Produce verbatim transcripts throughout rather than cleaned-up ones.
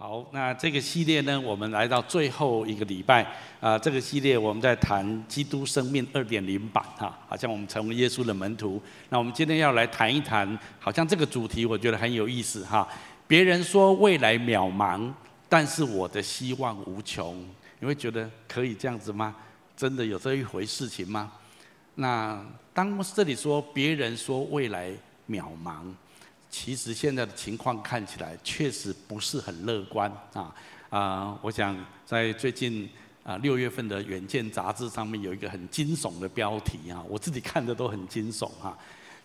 好，那这个系列呢，我们来到最后一个礼拜啊、呃，这个系列我们在谈基督生命 二点零 版哈，好像我们成为耶稣的门徒。那我们今天要来谈一谈，好像这个主题我觉得很有意思哈。别人说未来渺茫，但是我的希望无穷。你会觉得可以这样子吗？真的有这一回事情吗？那当这里说别人说未来渺茫。其实现在的情况看起来确实不是很乐观啊啊！我想在最近啊六月份的《远见》杂志上面有一个很惊悚的标题啊，我自己看的都很惊悚哈。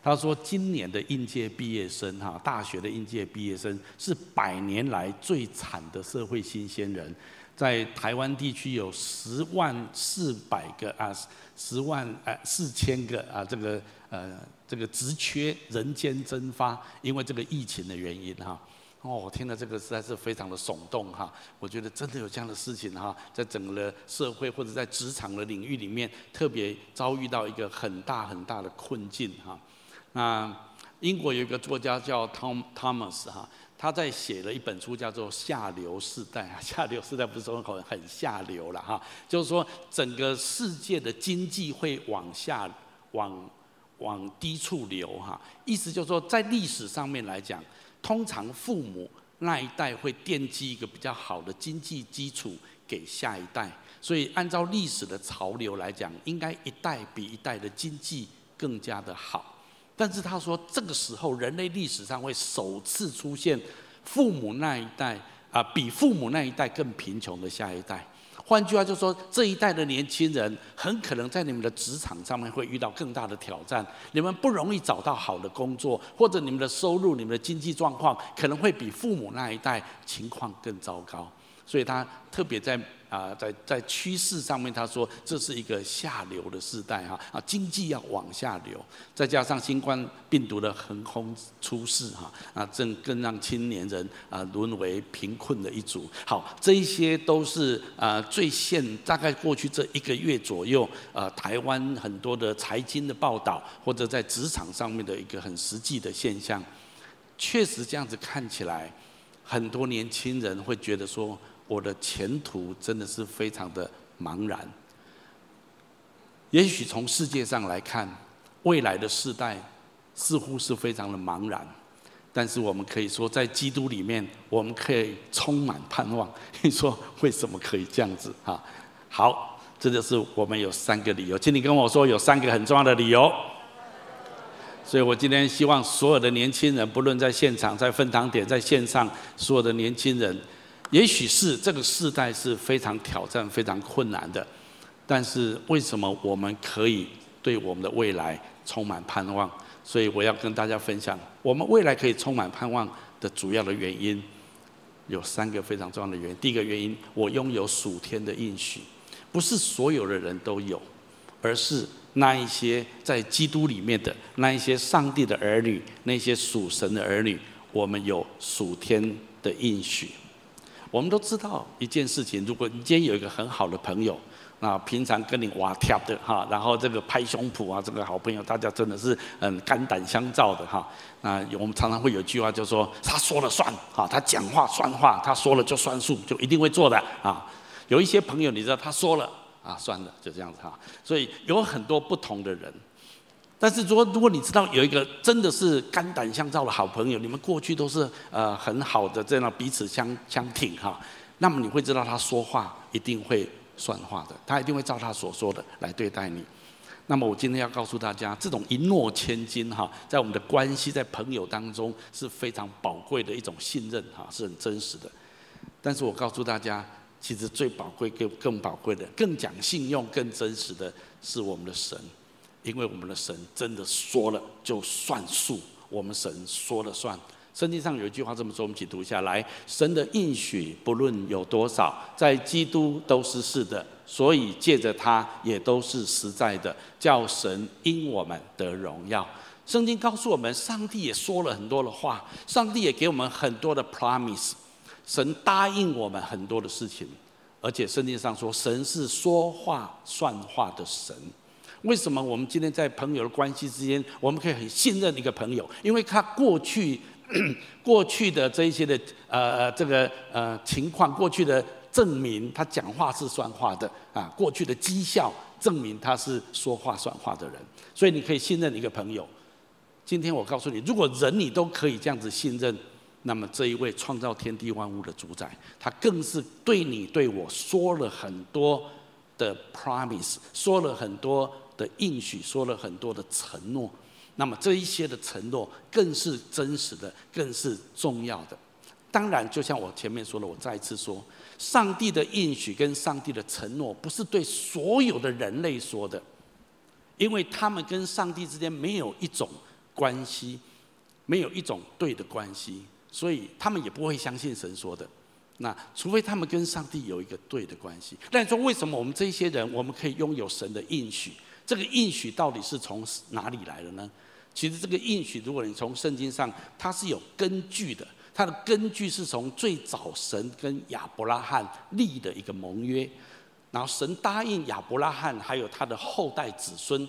他说，今年的应届毕业生哈，大学的应届毕业生是百年来最惨的社会新鲜人，在台湾地区有十万四百个啊，十万啊四千个啊这个。呃，这个职缺人间蒸发，因为这个疫情的原因哈。哦，我听了这个实在是非常的耸动哈。我觉得真的有这样的事情哈，在整个社会或者在职场的领域里面，特别遭遇到一个很大很大的困境哈。那英国有一个作家叫 Thomas 哈，他在写了一本书叫做《下流世代》。下流世代不是说很很下流了哈，就是说整个世界的经济会往下往。往低处流哈，意思就是说，在历史上面来讲，通常父母那一代会奠基一个比较好的经济基础给下一代，所以按照历史的潮流来讲，应该一代比一代的经济更加的好。但是他说，这个时候人类历史上会首次出现父母那一代啊、呃，比父母那一代更贫穷的下一代。换句话就是说，这一代的年轻人很可能在你们的职场上面会遇到更大的挑战，你们不容易找到好的工作，或者你们的收入、你们的经济状况可能会比父母那一代情况更糟糕。所以他特别在啊、呃，在在趋势上面，他说这是一个下流的世代哈啊，经济要往下流，再加上新冠病毒的横空出世哈啊，正更让青年人啊沦为贫困的一族。好，这一些都是啊、呃、最现大概过去这一个月左右啊、呃，台湾很多的财经的报道，或者在职场上面的一个很实际的现象。确实这样子看起来，很多年轻人会觉得说，我的前途真的是非常的茫然。也许从世界上来看，未来的世代似乎是非常的茫然，但是我们可以说，在基督里面，我们可以充满盼望。你说为什么可以这样子啊？好，这就是我们有三个理由，请你跟我说有三个很重要的理由。所以我今天希望所有的年轻人，不论在现场、在分堂点、在线上，所有的年轻人。也许是这个世代是非常挑战、非常困难的，但是为什么我们可以对我们的未来充满盼望？所以我要跟大家分享，我们未来可以充满盼望的主要的原因有三个非常重要的原因。第一个原因，我拥有属天的应许，不是所有的人都有，而是那一些在基督里面的那一些上帝的儿女，那些属神的儿女，我们有属天的应许。我们都知道一件事情，如果你今天有一个很好的朋友，那平常跟你哇跳的哈，然后这个拍胸脯啊，这个好朋友，大家真的是嗯肝胆相照的哈。那我们常常会有一句话就说，他说了算啊，他讲话算话，他说了就算数，就一定会做的啊。有一些朋友你知道他说了啊，算了，就这样子哈。所以有很多不同的人。但是说，如果你知道有一个真的是肝胆相照的好朋友，你们过去都是呃很好的这样彼此相相挺哈，那么你会知道他说话一定会算话的，他一定会照他所说的来对待你。那么我今天要告诉大家，这种一诺千金哈，在我们的关系、在朋友当中是非常宝贵的一种信任哈，是很真实的。但是我告诉大家，其实最宝贵、更更宝贵的、更讲信用、更真实的是我们的神。因为我们的神真的说了就算数，我们神说了算。圣经上有一句话这么说，我们一起读下来：神的应许不论有多少，在基督都是是的，所以借着他也都是实在的，叫神因我们得荣耀。圣经告诉我们，上帝也说了很多的话，上帝也给我们很多的 promise， 神答应我们很多的事情，而且圣经上说，神是说话算话的神。为什么我们今天在朋友的关系之间，我们可以很信任一个朋友？因为他过去过去的这一些的呃这个呃情况，过去的证明他讲话是算话的啊，过去的绩效证明他是说话算话的人。所以你可以信任一个朋友。今天我告诉你，如果人你都可以这样子信任，那么这一位创造天地万物的主宰，他更是对你对我说了很多的 promise， 说了很多的应许，说了很多的承诺。那么这一些的承诺更是真实的，更是重要的。当然就像我前面说的，我再一次说，上帝的应许跟上帝的承诺不是对所有的人类说的，因为他们跟上帝之间没有一种关系，没有一种对的关系，所以他们也不会相信神说的。那除非他们跟上帝有一个对的关系。那你说为什么我们这些人我们可以拥有神的应许？这个应许到底是从哪里来的呢？其实这个应许如果你从圣经上，它是有根据的，它的根据是从最早神跟亚伯拉罕立的一个盟约，然后神答应亚伯拉罕还有他的后代子孙，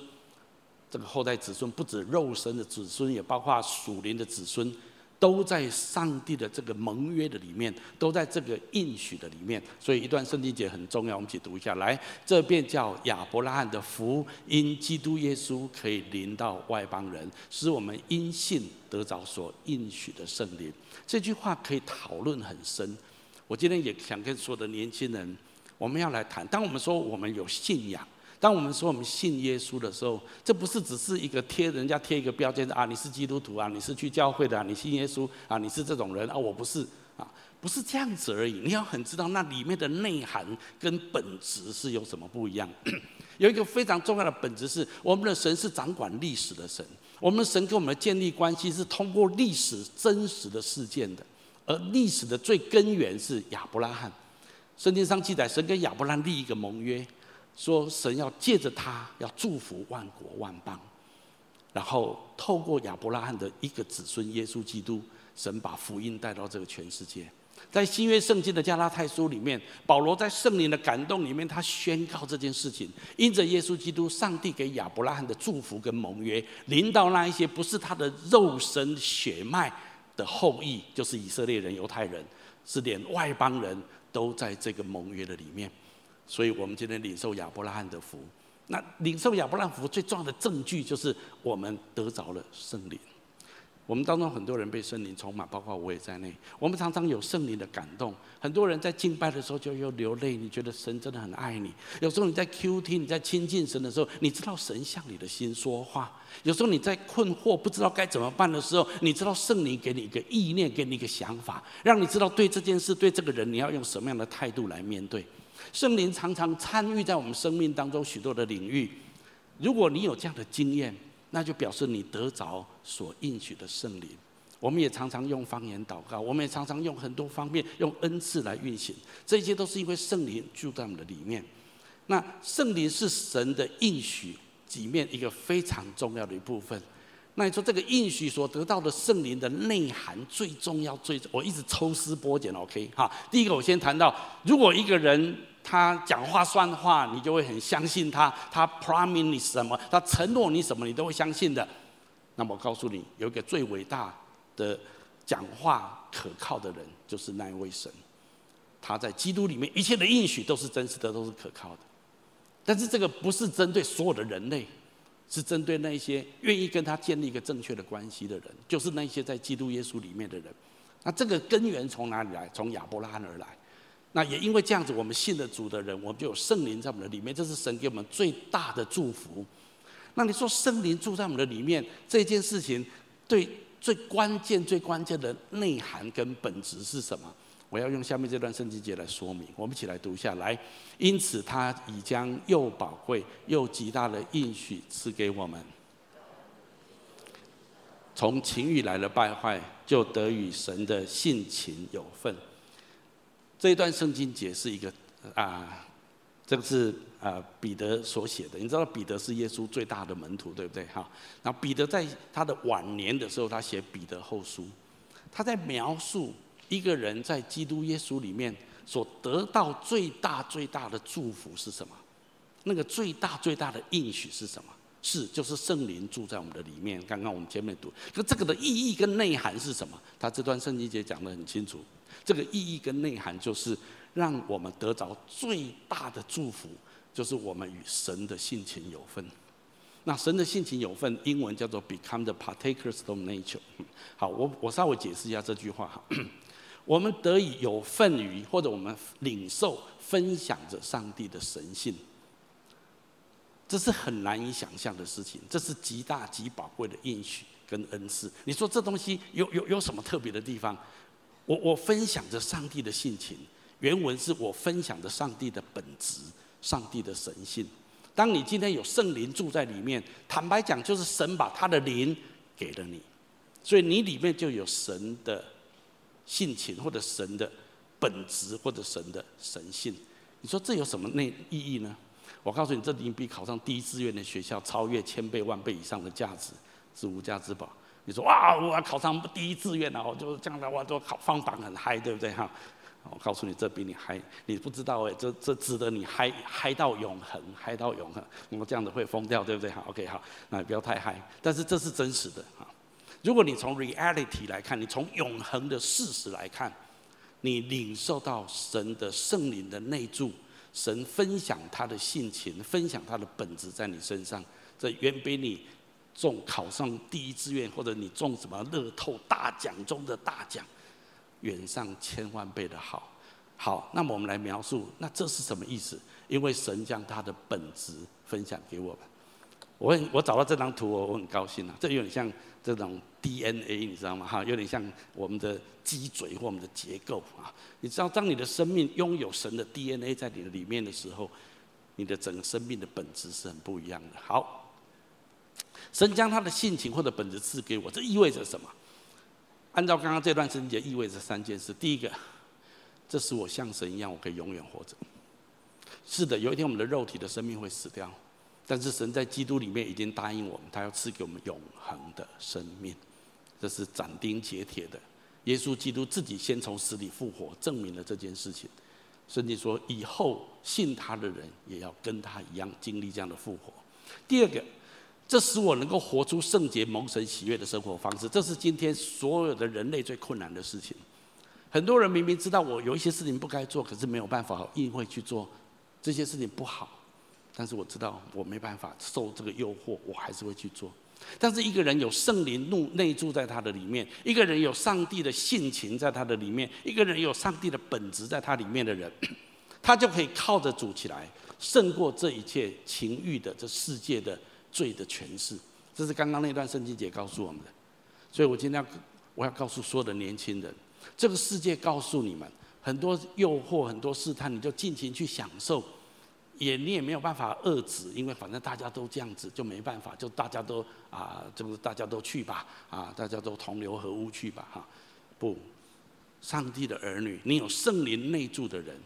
这个后代子孙不止肉身的子孙，也包括属灵的子孙，都在上帝的这个盟约的里面，都在这个应许的里面。所以一段圣经节很重要，我们一起读一下来。这便叫亚伯拉罕的福，因基督耶稣可以临到外邦人，使我们因信得着所应许的圣灵。这句话可以讨论很深。我今天也想跟所有的年轻人，我们要来谈，当我们说我们有信仰，当我们说我们信耶稣的时候，这不是只是一个贴人家贴一个标签啊，你是基督徒啊，你是去教会的啊，你信耶稣啊，你是这种人啊，我不是啊，不是这样子而已。你要很知道那里面的内涵跟本质是有什么不一样。有一个非常重要的本质是，我们的神是掌管历史的神，我们的神跟我们建立关系是通过历史真实的事件的，而历史的最根源是亚伯拉罕。圣经上记载，神跟亚伯拉罕立一个盟约，说神要借着他要祝福万国万邦，然后透过亚伯拉罕的一个子孙耶稣基督，神把福音带到这个全世界。在新约圣经的加拉太书里面，保罗在圣灵的感动里面，他宣告这件事情，因着耶稣基督，上帝给亚伯拉罕的祝福跟盟约临到那一些不是他的肉身血脉的后裔，就是以色列人、犹太人，是连外邦人都在这个盟约的里面。所以我们今天领受亚伯拉罕的福，那领受亚伯拉罕福最重要的证据就是我们得着了圣灵。我们当中很多人被圣灵充满，包括我也在内，我们常常有圣灵的感动。很多人在敬拜的时候就又流泪，你觉得神真的很爱你。有时候你在 Q T 你在亲近神的时候，你知道神向你的心说话。有时候你在困惑不知道该怎么办的时候，你知道圣灵给你一个意念，给你一个想法，让你知道对这件事、对这个人你要用什么样的态度来面对。圣灵常常参与在我们生命当中许多的领域。如果你有这样的经验，那就表示你得着所应许的圣灵。我们也常常用方言祷告，我们也常常用很多方面用恩赐来运行，这些都是因为圣灵住在我们的里面。那圣灵是神的应许里面一个非常重要的一部分。那你说这个应许所得到的圣灵的内涵最重要，最我一直抽丝剥茧 ，OK 哈。第一个我先谈到，如果一个人他讲话算话，你就会很相信他，他 promise 你什么，他承诺你什么，你都会相信的。那么我告诉你，有一个最伟大的讲话可靠的人，就是那一位神。他在基督里面一切的应许都是真实的，都是可靠的。但是这个不是针对所有的人类。是针对那些愿意跟他建立一个正确的关系的人，就是那些在基督耶稣里面的人。那这个根源从哪里来？从亚伯拉罕而来。那也因为这样子，我们信了主的人，我们就有圣灵在我们的里面，这是神给我们最大的祝福。那你说圣灵住在我们的里面这件事情，对最关键、最关键的内涵跟本质是什么？我要用下面这段圣经节来说明，我们一起来读一下来。因此他已将又宝贵又极大的应许赐给我们，从情欲来的败坏，就得与神的性情有份。这一段圣经节是一个啊，这个是啊彼得所写的。你知道彼得是耶稣最大的门徒，对不对？哈，那彼得在他的晚年的时候，他写彼得后书，他在描述一个人在基督耶稣里面所得到最大最大的祝福是什么？那个最大最大的应许是什么？是，就是圣灵住在我们的里面。刚刚我们前面读，可这个的意义跟内涵是什么？他这段圣经节讲得很清楚，这个意义跟内涵就是让我们得着最大的祝福，就是我们与神的性情有份。那神的性情有份，英文叫做 become the partakers of nature。好，我我稍微解释一下这句话。我们得以有份于，或者我们领受、分享着上帝的神性，这是很难以想象的事情，这是极大极宝贵的应许跟恩赐。你说这东西有有有什么特别的地方？我我分享着上帝的性情，原文是我分享着上帝的本质、上帝的神性。当你今天有圣灵住在里面，坦白讲，就是神把他的灵给了你，所以你里面就有神的性情，或者神的本质，或者神的神性。你说这有什么内意义呢？我告诉你，这已经比考上第一志愿的学校超越千倍万倍以上的价值，是无价之宝。你说哇，我考上第一志愿啊，我就将来我都考放榜很嗨，对不对哈？我告诉你，这比你嗨，你不知道哎，这这值得你嗨嗨到永恒，嗨到永恒。我这样子会疯掉，对不对哈 ？OK 好，那不要太嗨，但是这是真实的哈。如果你从 reality 来看，你从永恒的事实来看，你领受到神的圣灵的内住，神分享他的性情，分享他的本质在你身上，这远比你中考上第一志愿，或者你中什么乐透大奖中的大奖，远上千万倍的好。好，那么我们来描述，那这是什么意思？因为神将他的本质分享给我们。我我找到这张图，我很高兴啊！这有点像这种 D N A， 你知道吗？哈，有点像我们的脊椎或我们的结构啊。你知道，当你的生命拥有神的 D N A 在你的里面的时候，你的整个生命的本质是很不一样的。好，神将他的性情或者本质赐给我，这意味着什么？按照刚刚这段圣经，意味着三件事。第一个，这使我像神一样，我可以永远活着。是的，有一天我们的肉体的生命会死掉。但是神在基督里面已经答应我们，他要赐给我们永恒的生命，这是斩钉截铁的。耶稣基督自己先从死里复活，证明了这件事情。圣经说，以后信他的人也要跟他一样经历这样的复活。第二个，这使我能够活出圣洁、蒙神喜悦的生活方式，这是今天所有的人类最困难的事情。很多人明明知道我有一些事情不该做，可是没有办法，硬会去做，这些事情不好。但是我知道我没办法受这个诱惑，我还是会去做。但是一个人有圣灵内住在他的里面，一个人有上帝的性情在他的里面，一个人有上帝的本质在他里面的人，他就可以靠着主起来，胜过这一切情欲的、这世界的、罪的权势。这是刚刚那段圣经节告诉我们的。所以我今天要我要告诉所有的年轻人，这个世界告诉你们很多诱惑、很多试探，你就尽情去享受。也你也没有办法遏制，因为反正大家都这样子，就没办法，就大家都啊，就是大家都去吧，啊，大家都同流合污去吧，哈！不，上帝的儿女，你有圣灵内住的人，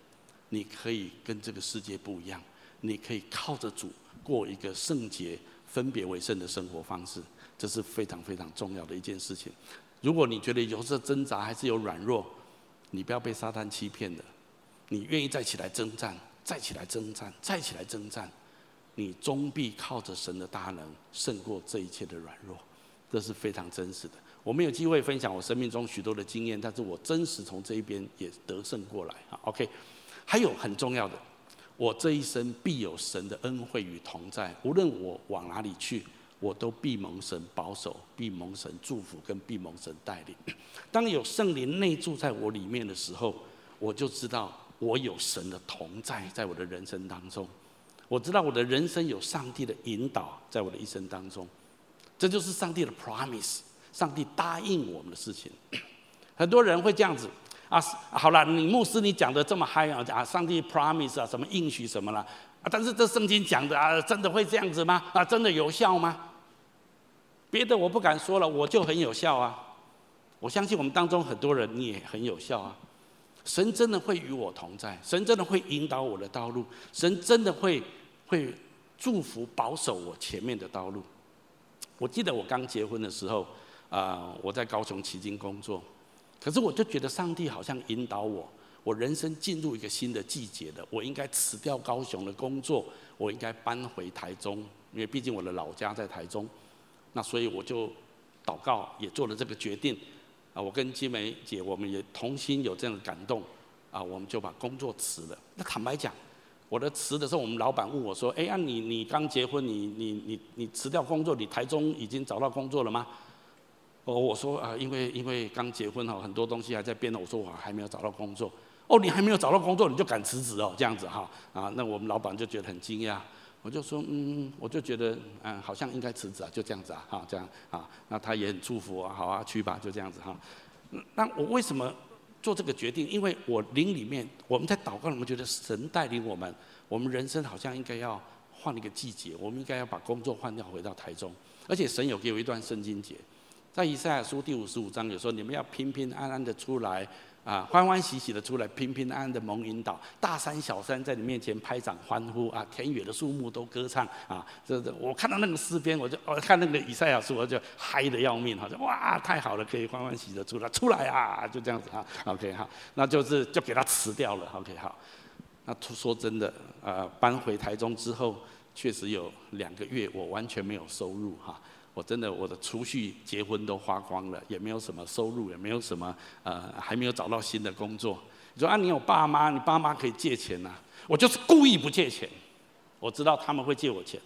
你可以跟这个世界不一样，你可以靠着主过一个圣洁、分别为圣的生活方式，这是非常非常重要的一件事情。如果你觉得有这挣扎还是有软弱，你不要被撒旦欺骗的，你愿意再起来征战。再起来征战，再起来征战，你终必靠着神的大能胜过这一切的软弱，这是非常真实的。我没有机会分享我生命中许多的经验，但是我真实从这一边也得胜过来。OK， 还有很重要的，我这一生必有神的恩惠与同在，无论我往哪里去，我都必蒙神保守，必蒙神祝福，跟必蒙神带领。当有圣灵内住在我里面的时候，我就知道。我有神的同在在我的人生当中，我知道我的人生有上帝的引导在我的一生当中，这就是上帝的 promise， 上帝答应我们的事情。很多人会这样子啊，好了，你牧师你讲的这么嗨啊，上帝 promise 啊，什么应许什么啦，但是这圣经讲的啊，真的会这样子吗？啊，真的有效吗？别的我不敢说了，我就很有效啊，我相信我们当中很多人你也很有效啊。神真的会与我同在，神真的会引导我的道路，神真的会会祝福保守我前面的道路。我记得我刚结婚的时候，啊、呃，我在高雄旗津工作，可是我就觉得上帝好像引导我，我人生进入一个新的季节了，我应该辞掉高雄的工作，我应该搬回台中因为毕竟我的老家在台中，那所以我就祷告，也做了这个决定。啊，我跟金梅姐，我们也同心有这样的感动，啊，我们就把工作辞了。那坦白讲，我的辞的时候，我们老板问我说：“哎呀、啊，你你刚结婚，你你你你辞掉工作，你台中已经找到工作了吗？”哦，我说啊，因为因为刚结婚哈，很多东西还在变了。我说我还没有找到工作。哦，你还没有找到工作，你就敢辞职哦，这样子哈啊？那我们老板就觉得很惊讶。我就说嗯，我就觉得嗯，好像应该辞职啊，就这样子啊，哈，这样啊。那他也很祝福啊，好啊，去吧，就这样子哈。那我为什么做这个决定？因为我灵里面，我们在祷告，我们觉得神带领我们，我们人生好像应该要换一个季节，我们应该要把工作换掉，回到台中。而且神有给我一段圣经节，在以赛亚书第五十五章有说：“你们要平平安安的出来。”啊，欢欢喜喜的出来，平平安安的蒙引导，大山小山在你面前拍掌欢呼啊，田野的树木都歌唱啊！这这，我看到那个诗篇，我就我看那个以赛亚书，我就嗨得要命，好像哇，太好了，可以欢欢喜喜的出来，出来啊，就这样子啊 ，OK 哈，那就是就给他辞掉了 ，OK 好。那说真的，呃，搬回台中之后，确实有两个月我完全没有收入哈。我真的我的储蓄结婚都花光了，也没有什么收入，也没有什么呃，还没有找到新的工作。你说啊，你有爸妈，你爸妈可以借钱呐、啊。我就是故意不借钱，我知道他们会借我钱，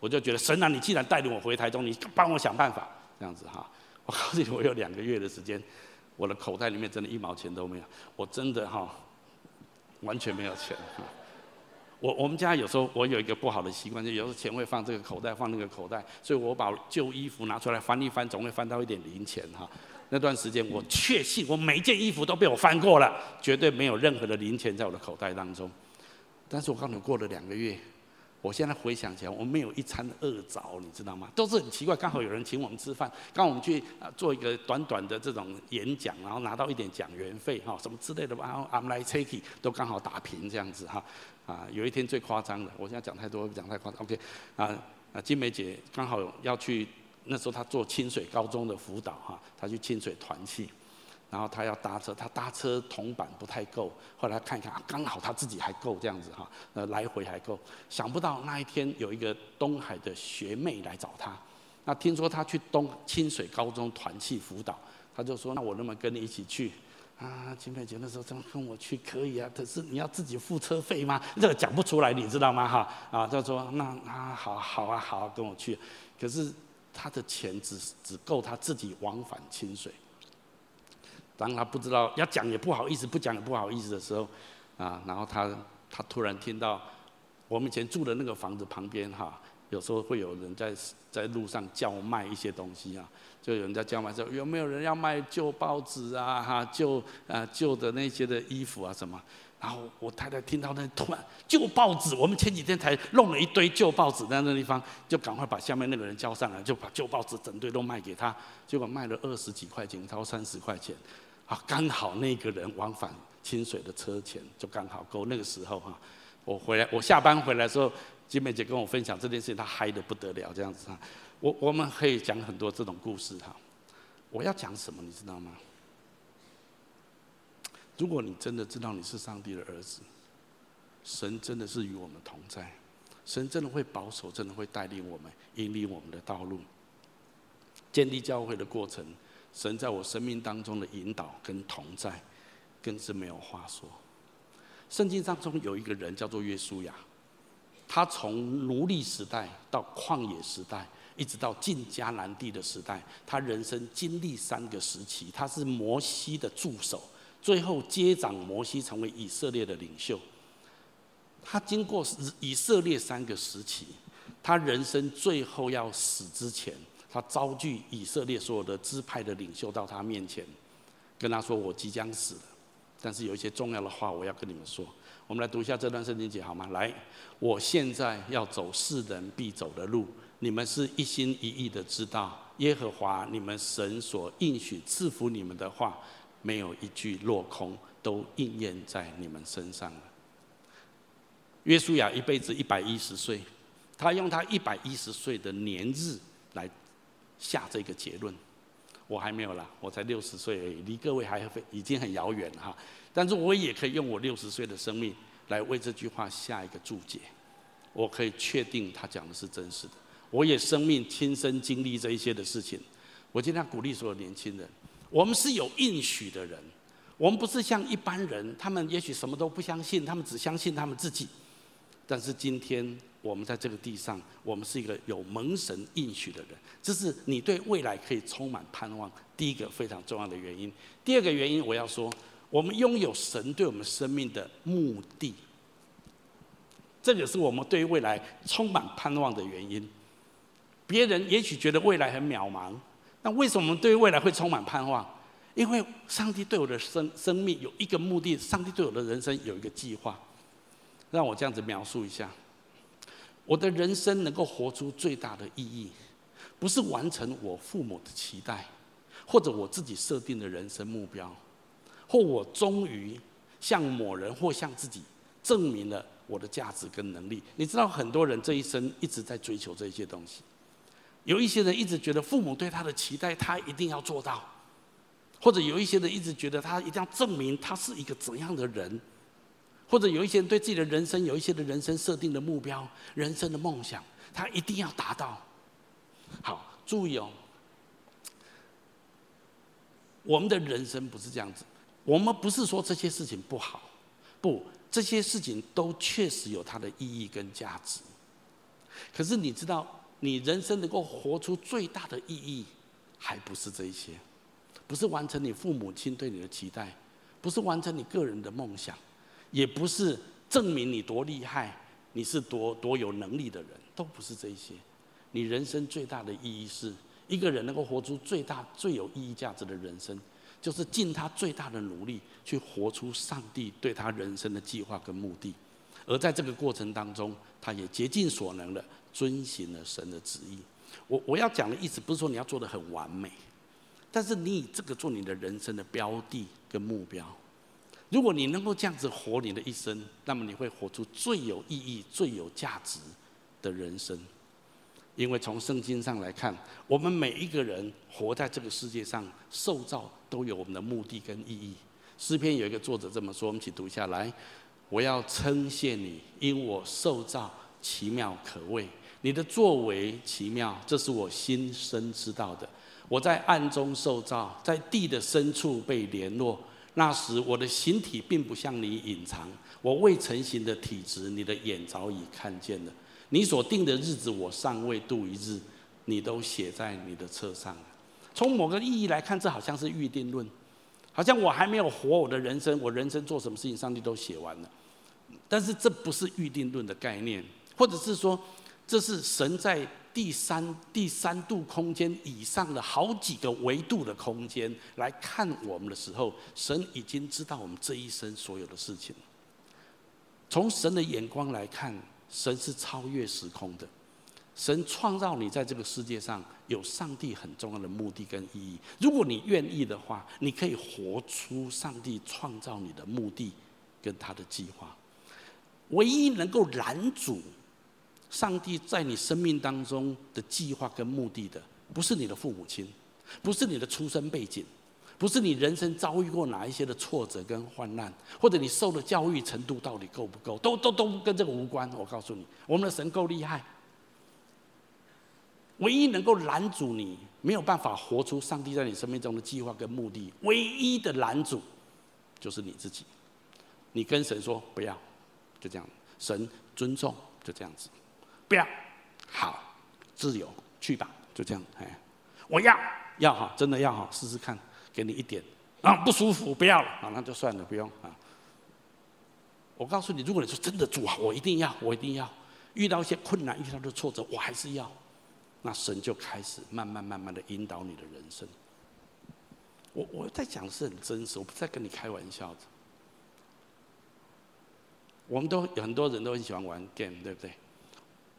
我就觉得神啊，你既然带领我回台中，你帮我想办法，这样子哈。我告诉你，我有两个月的时间，我的口袋里面真的一毛钱都没有，我真的哈，完全没有钱。我我们家有时候我有一个不好的习惯，就有时候钱会放这个口袋，放那个口袋，所以我把旧衣服拿出来翻一翻，总会翻到一点零钱哈。那段时间我确信，我每一件衣服都被我翻过了，绝对没有任何的零钱在我的口袋当中。但是我告诉你，过了两个月，我现在回想起来，我没有一餐饿着，你知道吗？都是很奇怪，刚好有人请我们吃饭，刚好我们去做一个短短的这种演讲，然后拿到一点讲员费哈，什么之类的吧，阿姆莱切基都刚好打平这样子哈。啊，有一天最夸张的，我现在讲太多，讲太夸张。OK， 啊啊，金梅姐刚好要去，那时候她做清水高中的辅导哈，她去清水团契，然后她要搭车，她搭车铜板不太够，后来看一看，刚好她自己还够这样子哈，呃，来回还够。想不到那一天有一个东海的学妹来找她，那听说她去东清水高中团契辅导，她就说：“那我能不能跟你一起去？”啊，金梅姐那时候这样跟我去可以啊，可是你要自己付车费吗？这个讲不出来，你知道吗？哈啊，他说那啊好好啊好啊，跟我去。可是他的钱只只够他自己往返清水。当他不知道要讲也不好意思，不讲也不好意思的时候，啊，然后他他突然听到我们以前住的那个房子旁边哈、啊，有时候会有人在在路上叫卖一些东西啊。就有人在叫卖说有没有人要卖旧报纸啊哈旧啊旧的那些的衣服啊什么，然后我太太听到那突然旧报纸，我们前几天才弄了一堆旧报纸在那地方，就赶快把下面那个人叫上来，就把旧报纸整堆都卖给他，结果卖了二十几块钱，超三十块钱，啊刚好那个人往返清水的车钱就刚好够。那个时候哈，我回来我下班回来的时候，金梅姐跟我分享这件事情，她嗨得不得了这样子啊。我我们可以讲很多这种故事哈，我要讲什么你知道吗？如果你真的知道你是上帝的儿子，神真的是与我们同在，神真的会保守，真的会带领我们，引领我们的道路。建立教会的过程，神在我生命当中的引导跟同在，更是没有话说。圣经当中有一个人叫做约书亚，他从奴隶时代到旷野时代，一直到进迦南地的时代，他人生经历三个时期。他是摩西的助手，最后接掌摩西成为以色列的领袖。他经过以色列三个时期，他人生最后要死之前，他召聚以色列所有的支派的领袖到他面前，跟他说：“我即将死了，但是有一些重要的话我要跟你们说。”我们来读一下这段圣经节好吗？来，我现在要走世人必走的路。你们是一心一意的知道，耶和华你们神所应许赐福你们的话，没有一句落空，都应验在你们身上了。约书亚一辈子一百一十岁，他用他一百一十岁的年日来下这个结论。我还没有啦，我才六十岁而已，离各位还已经很遥远哈。但是我也可以用我六十岁的生命来为这句话下一个注解。我可以确定他讲的是真实的。我也生命亲身经历这一些的事情。我尽量鼓励所有年轻人，我们是有应许的人，我们不是像一般人，他们也许什么都不相信，他们只相信他们自己。但是今天我们在这个地上，我们是一个有蒙神应许的人，这是你对未来可以充满盼望第一个非常重要的原因。第二个原因，我要说我们拥有神对我们生命的目的，这个是我们对未来充满盼望的原因。别人也许觉得未来很渺茫，那为什么我们对未来会充满盼望？因为上帝对我的 生, 生命有一个目的，上帝对我的人生有一个计划。让我这样子描述一下，我的人生能够活出最大的意义，不是完成我父母的期待，或者我自己设定的人生目标，或我终于向某人或向自己证明了我的价值跟能力。你知道很多人这一生一直在追求这些东西，有一些人一直觉得父母对他的期待他一定要做到，或者有一些人一直觉得他一定要证明他是一个怎样的人，或者有一些人对自己的人生有一些的人生设定的目标，人生的梦想他一定要达到。好，注意哦，我们的人生不是这样子。我们不是说这些事情不好，不，这些事情都确实有它的意义跟价值。可是你知道你人生能够活出最大的意义，还不是这一些，不是完成你父母亲对你的期待，不是完成你个人的梦想，也不是证明你多厉害，你是多多有能力的人，都不是这一些。你人生最大的意义是，一个人能够活出最大最有意义价值的人生，就是尽他最大的努力去活出上帝对他人生的计划跟目的。而在这个过程当中，他也竭尽所能的遵行了神的旨意。我我要讲的意思不是说你要做得很完美，但是你以这个做你的人生的标的跟目标。如果你能够这样子活你的一生，那么你会活出最有意义最有价值的人生。因为从圣经上来看，我们每一个人活在这个世界上受造都有我们的目的跟意义。诗篇有一个作者这么说，我们一起读下来。我要称谢你，因我受造奇妙可畏，你的作为奇妙，这是我心生知道的。我在暗中受造，在地的深处被联络，那时我的形体并不向你隐藏，我未成形的体质你的眼早已看见了。你所定的日子我尚未度一日，你都写在你的册上了。从某个意义来看，这好像是预定论，好像我还没有活我的人生，我人生做什么事情上帝都写完了。但是这不是预定论的概念，或者是说这是神在第三第三度空间以上的好几个维度的空间来看我们的时候，神已经知道我们这一生所有的事情。从神的眼光来看，神是超越时空的，神创造你在这个世界上有上帝很重要的目的跟意义。如果你愿意的话，你可以活出上帝创造你的目的跟他的计划。唯一能够拦阻上帝在你生命当中的计划跟目的的，不是你的父母亲，不是你的出身背景，不是你人生遭遇过哪一些的挫折跟患难，或者你受的教育程度到底够不够，都都都跟这个无关。我告诉你，我们的神够厉害。唯一能够拦阻你没有办法活出上帝在你生命中的计划跟目的，唯一的拦阻就是你自己。你跟神说不要，就这样，神尊重，就这样子。不要，好，自由去吧，就这样。哎，我要要哈，真的要哈，试试看，给你一点啊，不舒服不要了啊，那就算了，不用啊。我告诉你，如果你说真的主啊，我一定要，我一定要，遇到一些困难，遇到的挫折，我还是要，那神就开始慢慢慢慢的引导你的人生。我我在讲的是很真实，我不是在跟你开玩笑的。我们都很多人都很喜欢玩 game， 对不对？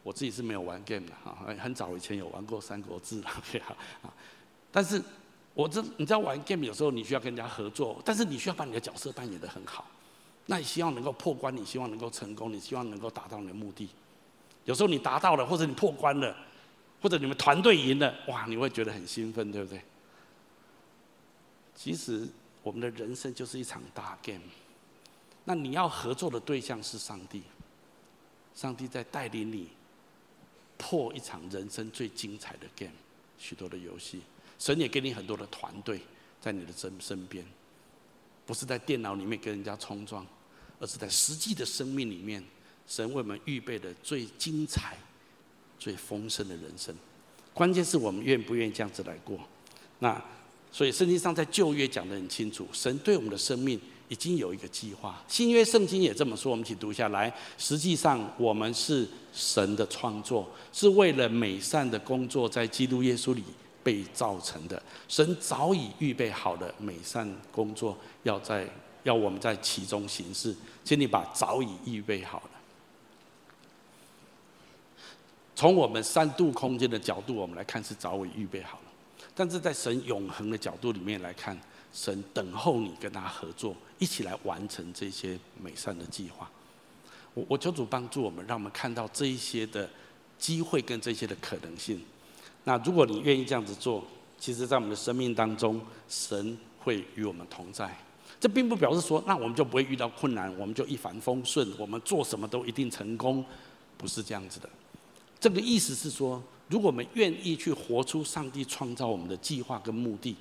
我自己是没有玩 game 的哈，很早以前有玩过三国志啦，对啊，但是我这你知道玩 game 有时候你需要跟人家合作，但是你需要把你的角色扮演得很好，那你希望能够破关，你希望能够成功，你希望能够达到你的目的。有时候你达到了，或者你破关了，或者你们团队赢了，哇，你会觉得很兴奋，对不对？其实我们的人生就是一场大 game， 那你要合作的对象是上帝。上帝在带领你破一场人生最精彩的 game， 许多的游戏。神也给你很多的团队在你的身边，不是在电脑里面跟人家冲撞，而是在实际的生命里面，神为我们预备的最精彩最丰盛的人生。关键是我们愿不愿意这样子来过。那所以圣经上在旧约讲得很清楚，神对我们的生命已经有一个计划。新约圣经也这么说，我们一起读下来。实际上我们是神的创作，是为了美善的工作在基督耶稣里被造成的。神早已预备好了美善工作，要在要我们在其中行事。请你把早已预备好了，从我们三度空间的角度我们来看是早已预备好了，但是在神永恒的角度里面来看，神等候你跟他合作，一起来完成这些美善的计划。我我求主帮助我们，让我们看到这一些的机会跟这些的可能性。那如果你愿意这样子做，其实在我们的生命当中，神会与我们同在。这并不表示说那我们就不会遇到困难，我们就一帆风顺，我们做什么都一定成功，不是这样子的。这个意思是说，如果我们愿意去活出上帝创造我们的计划跟目的，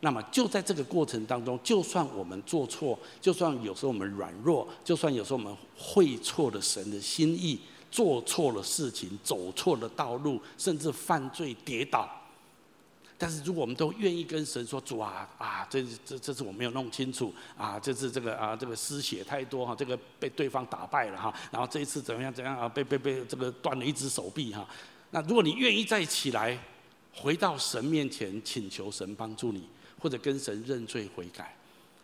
那么就在这个过程当中，就算我们做错，就算有时候我们软弱，就算有时候我们会错了神的心意，做错了事情，走错了道路，甚至犯罪跌倒，但是如果我们都愿意跟神说，主啊啊，这这这次我没有弄清楚啊，这次这个啊这个失血太多哈，这个被对方打败了哈，然后这一次怎么样怎样啊，被被被这个断了一只手臂哈。那如果你愿意再起来，回到神面前请求神帮助你，或者跟神认罪悔改，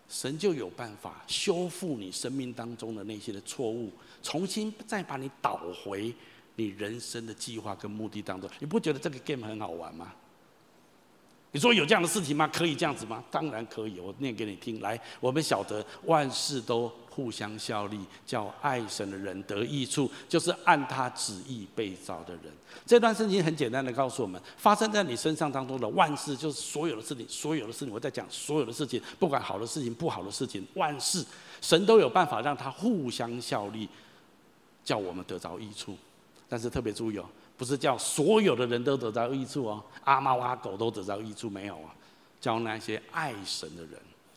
神就有办法修复你生命当中的那些的错误，重新再把你导回你人生的计划跟目的当中。你不觉得这个 game 很好玩吗？你说有这样的事情吗？可以这样子吗？当然可以。我念给你听，来，我们晓得万事都互相效力，叫爱神的人得益处，就是按他旨意被造的人。这段圣经很简单的告诉我们，发生在你身上当中的万事，就是所有的事情，所有的事情，我在讲所有的事情，不管好的事情不好的事情，万事神都有办法让他互相效力，叫我们得着益处。但是特别注意哦，不是叫所有的人都得着益处哦，阿猫阿狗都得着益处，没有啊，叫那些爱神的人，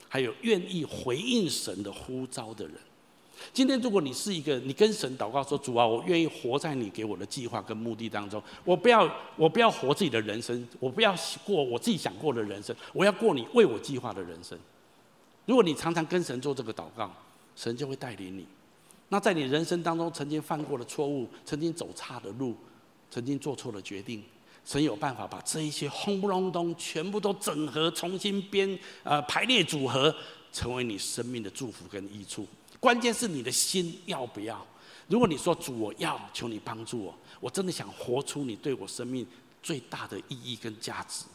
还有愿意回应神的呼召的人。今天如果你是一个，你跟神祷告说，主啊，我愿意活在你给我的计划跟目的当中，我不要我不要活自己的人生，我不要过我自己想过的人生，我要过你为我计划的人生。如果你常常跟神做这个祷告，神就会带领你。那在你人生当中曾经犯过的错误，曾经走差的路，曾经做错的决定，神有办法把这一些轰不隆咚全部都整合，重新编呃排列组合，成为你生命的祝福跟益处。关键是你的心要不要。如果你说，主，我要，求你帮助我，我真的想活出你对我生命最大的意义跟价值，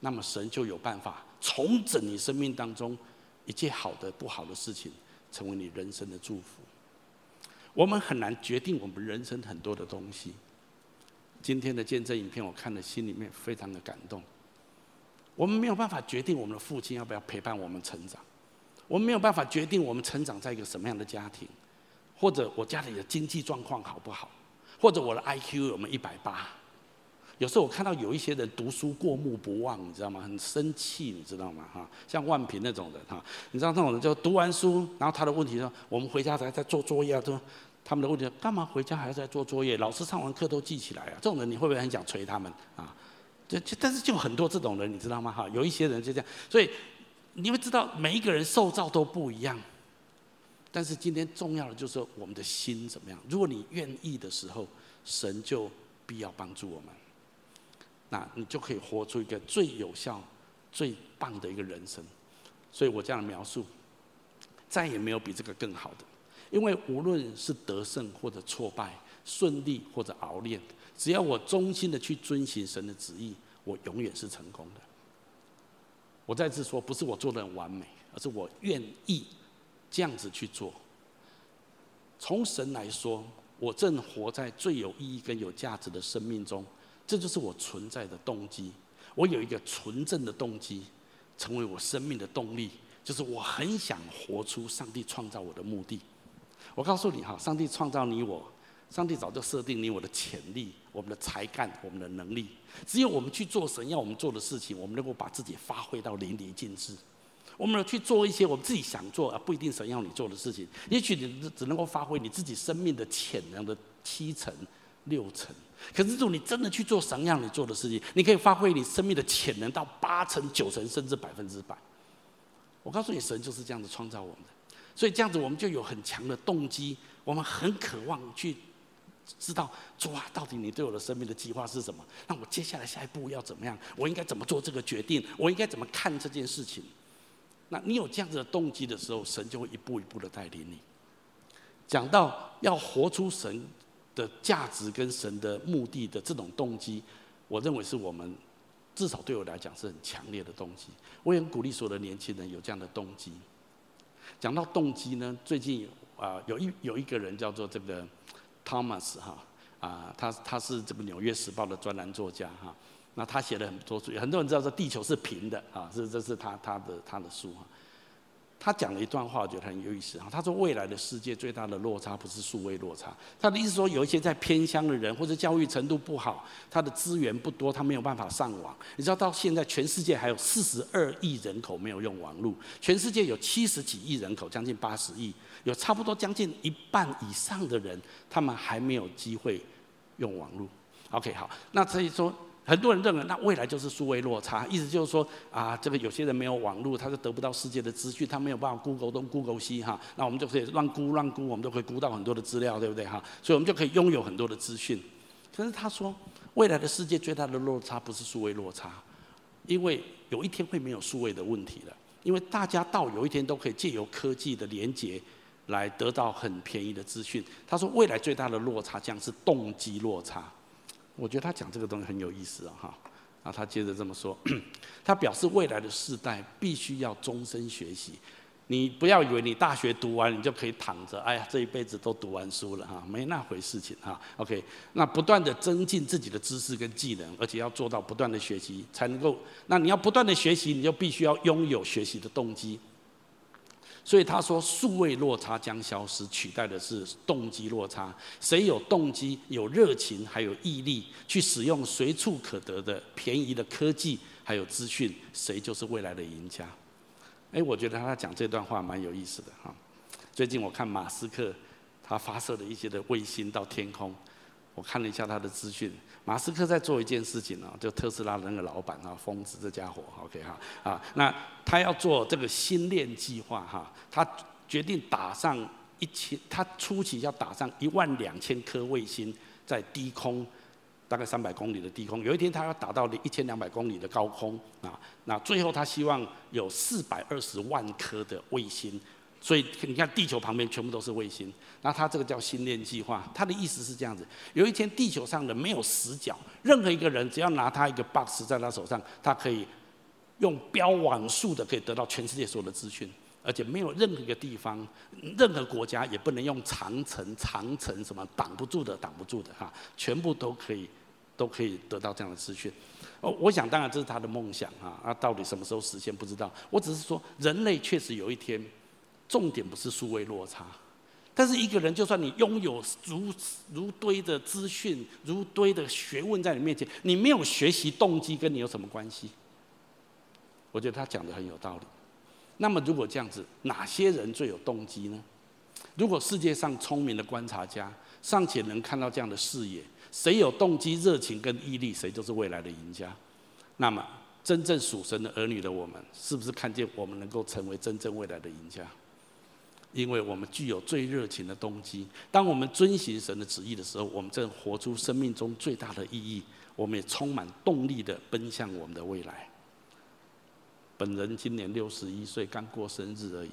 那么神就有办法重整你生命当中一切好的不好的事情，成为你人生的祝福。我们很难决定我们人生很多的东西。今天的见证影片我看了，心里面非常的感动。我们没有办法决定我们的父亲要不要陪伴我们成长，我们没有办法决定我们成长在一个什么样的家庭，或者我家里的经济状况好不好，或者我的 I Q 有没有一百八十。有时候我看到有一些人读书过目不忘，你知道吗？很生气，你知道吗？像万平那种人，你知道那种人就读完书，然后他的问题说，我们回家还在做作业啊，他们的问题，干嘛回家还在做作业？老师上完课都记起来啊！这种人你会不会很想捶他们啊？但是就很多这种人，你知道吗？哈，有一些人就这样，所以你会知道每一个人受造都不一样。但是今天重要的就是我们的心怎么样。如果你愿意的时候，神就必要帮助我们，那你就可以活出一个最有效、最棒的一个人生。所以我这样的描述，再也没有比这个更好的。因为无论是得胜或者挫败，顺利或者熬炼，只要我忠心的去遵行神的旨意，我永远是成功的。我再次说，不是我做的很完美，而是我愿意这样子去做。从神来说，我正活在最有意义跟有价值的生命中，这就是我存在的动机。我有一个纯正的动机，成为我生命的动力，就是我很想活出上帝创造我的目的。我告诉你哈，上帝创造你我，上帝早就设定你我的潜力、我们的才干、我们的能力，只有我们去做神要我们做的事情，我们能够把自己发挥到淋漓尽致。我们去做一些我们自己想做而不一定神要你做的事情，也许你只能够发挥你自己生命的潜能的七成、六成。可是如果你真的去做神要你做的事情，你可以发挥你生命的潜能到八成、九成，甚至百分之百。我告诉你，神就是这样子创造我们的，所以这样子我们就有很强的动机，我们很渴望去知道主啊，到底你对我的生命的计划是什么？那我接下来下一步要怎么样？我应该怎么做这个决定？我应该怎么看这件事情？那你有这样子的动机的时候，神就会一步一步的带领你。讲到要活出神的价值跟神的目的的这种动机，我认为是我们至少对我来讲是很强烈的动机。我也很鼓励所有的年轻人有这样的动机。讲到动机呢，最近啊有一有一个人叫做这个 Thomas 哈啊，他他是这个《纽约时报》的专栏作家哈。那他写了很多书，很多人知道说地球是平的啊，是这是他他的他的书哈。他讲了一段话，我觉得很有意思哈。他说未来的世界最大的落差不是数位落差，他的意思说有一些在偏乡的人或者教育程度不好，他的资源不多，他没有办法上网。你知道到现在全世界还有四十二亿人口没有用网络，全世界有七十几亿人口，将近八十亿，有差不多将近一半以上的人，他们还没有机会用网络。OK， 好，那所以说。很多人认为，那未来就是数位落差，意思就是说啊，这个有些人没有网络，他就得不到世界的资讯，他没有办法 Google 东 Google 西哈，那我们就可以乱估乱估，我们就可以估到很多的资料，对不对哈？所以我们就可以拥有很多的资讯。可是他说，未来的世界最大的落差不是数位落差，因为有一天会没有数位的问题了，因为大家到有一天都可以借由科技的连结来得到很便宜的资讯。他说，未来最大的落差将是动机落差。我觉得他讲这个东西很有意思啊！哈，然后他接着这么说，他表示未来的世代必须要终身学习。你不要以为你大学读完你就可以躺着，哎呀，这一辈子都读完书了哈，没那回事情哈。OK， 那不断的增进自己的知识跟技能，而且要做到不断的学习才能够。那你要不断的学习，你就必须要拥有学习的动机。所以他说，数位落差将消失，取代的是动机落差。谁有动机、有热情、还有毅力去使用随处可得的便宜的科技还有资讯，谁就是未来的赢家。哎，我觉得他讲这段话蛮有意思的哈。最近我看马斯克他发射了一些的卫星到天空，我看了一下他的资讯。马斯克在做一件事情啊，就特斯拉的那个老板啊，疯子这家伙 ，OK 哈啊，那他要做这个星链计划哈，他决定打上一千，他初期要打上一万两千颗卫星在低空，大概三百公里的低空，有一天他要打到一千两百公里的高空啊，那最后他希望有四百二十万颗的卫星。所以你看，地球旁边全部都是卫星。那它这个叫星链计划，它的意思是这样子：有一天，地球上的没有死角，任何一个人只要拿他一个 box 在他手上，他可以用标网速的可以得到全世界所有的资讯，而且没有任何一个地方、任何国家也不能用长城、长城什么挡不住的、挡不住的哈，全部都可以。都可以得到这样的资讯，我想当然这是他的梦想啊，那到底什么时候实现不知道。我只是说，人类确实有一天。重点不是数位落差，但是一个人就算你拥有如如堆的资讯、如堆的学问在你面前，你没有学习动机，跟你有什么关系？我觉得他讲的很有道理。那么如果这样子，哪些人最有动机呢？如果世界上聪明的观察家尚且能看到这样的视野，谁有动机、热情跟毅力，谁就是未来的赢家。那么真正属神的儿女的我们，是不是看见我们能够成为真正未来的赢家？因为我们具有最热情的动机，当我们遵行神的旨意的时候，我们正活出生命中最大的意义，我们也充满动力的奔向我们的未来。本人今年六十一岁，刚过生日而已。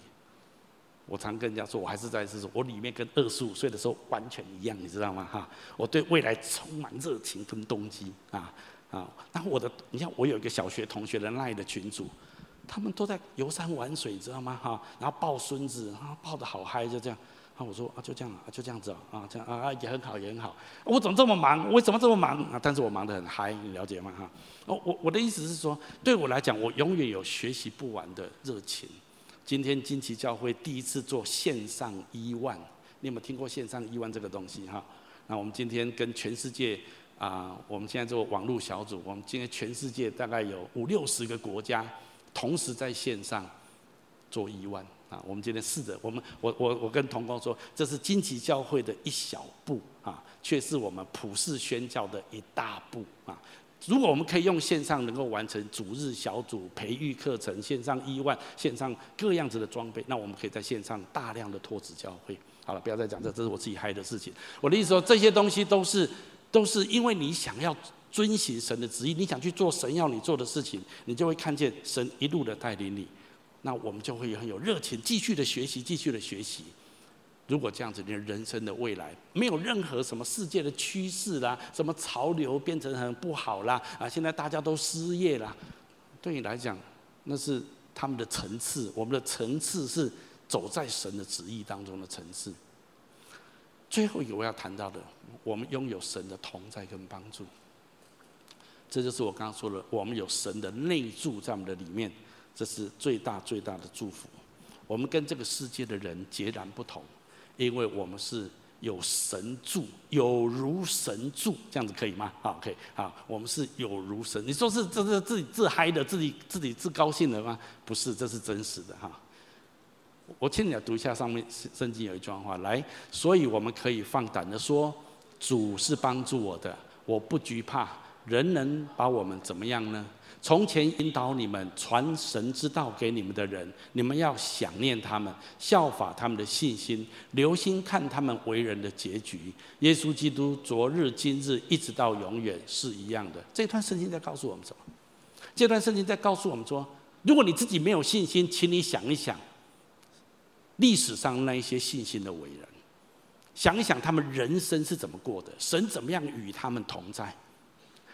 我常跟人家说，我还是在说，我里面跟二十五岁的时候完全一样，你知道吗？哈，我对未来充满热情跟动机啊啊！然后我的，你看，我有一个小学同学的LINE的群组。他们都在游山玩水，你知道吗？哈，然后抱孙子，啊，抱得好嗨，就这样。啊，我说啊，就这样啊，就这样子啊，这样啊也很好，也很好。我怎么这么忙？为什么这么忙啊？但是我忙得很嗨，你了解吗？哈，我我的意思是说，对我来讲，我永远有学习不完的热情。今天金旗教会第一次做线上一万，你有没有听过线上一万这个东西？哈，那我们今天跟全世界啊、呃，我们现在做网络小组，我们今天全世界大概有五六十个国家同时在线上做一万啊。我们今天试着，我们我我我跟同工说，这是金旗教会的一小步啊，却是我们普世宣教的一大步啊。如果我们可以用线上能够完成主日小组、培育课程、线上一万、线上各样子的装备，那我们可以在线上大量的拓展教会。好了，不要再讲这，这是我自己嗨的事情。我的意思说，这些东西都是都是因为你想要遵行神的旨意，你想去做神要你做的事情，你就会看见神一路的带领你。那我们就会很有热情，继续的学习，继续的学习。如果这样子，你人生的未来没有任何什么世界的趋势啦，什么潮流变成很不好啦，啊，现在大家都失业啦，对你来讲，那是他们的层次，我们的层次是走在神的旨意当中的层次。最后一个我要谈到的，我们拥有神的同在跟帮助，这就是我刚刚说的，我们有神的内住在我们的里面，这是最大最大的祝福。我们跟这个世界的人截然不同。因为我们是有神助，有如神助，这样子可以吗？好，可以。好，我们是有如神。你说是这是自己自嗨的，自己自己自高兴的吗？不是，这是真实的哈。我请你来读一下上面圣经有一段话，来，所以我们可以放胆的说，主是帮助我的，我不惧怕。人能把我们怎么样呢？从前引导你们传神之道给你们的人，你们要想念他们，效法他们的信心，留心看他们为人的结局。耶稣基督昨日今日一直到永远是一样的。这段圣经在告诉我们什么？这段圣经在告诉我们说，如果你自己没有信心，请你想一想历史上那一些信心的伟人，想一想他们人生是怎么过的，神怎么样与他们同在。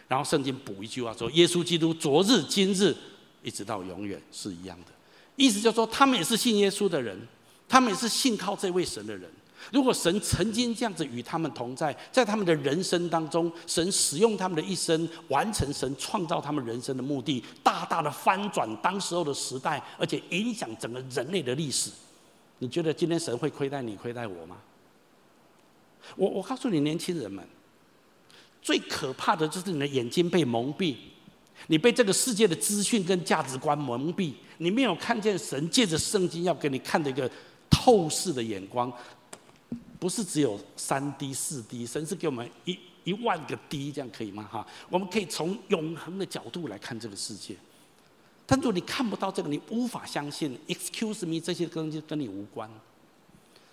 然后圣经补一句话说，耶稣基督昨日今日一直到永远是一样的。意思就是说，他们也是信耶稣的人，他们也是信靠这位神的人。如果神曾经这样子与他们同在，在他们的人生当中，神使用他们的一生，完成神创造他们人生的目的，大大的翻转当时候的时代，而且影响整个人类的历史。你觉得今天神会亏待你亏待我吗？我我告诉你，年轻人们，最可怕的就是你的眼睛被蒙蔽，你被这个世界的资讯跟价值观蒙蔽，你没有看见神借着圣经要给你看的一个透视的眼光。不是只有三 D 四 D， 神是给我们 一, 一万个 D， 这样可以吗？哈，我们可以从永恒的角度来看这个世界。但如果你看不到这个，你无法相信。Excuse me， 这些东西跟你无关。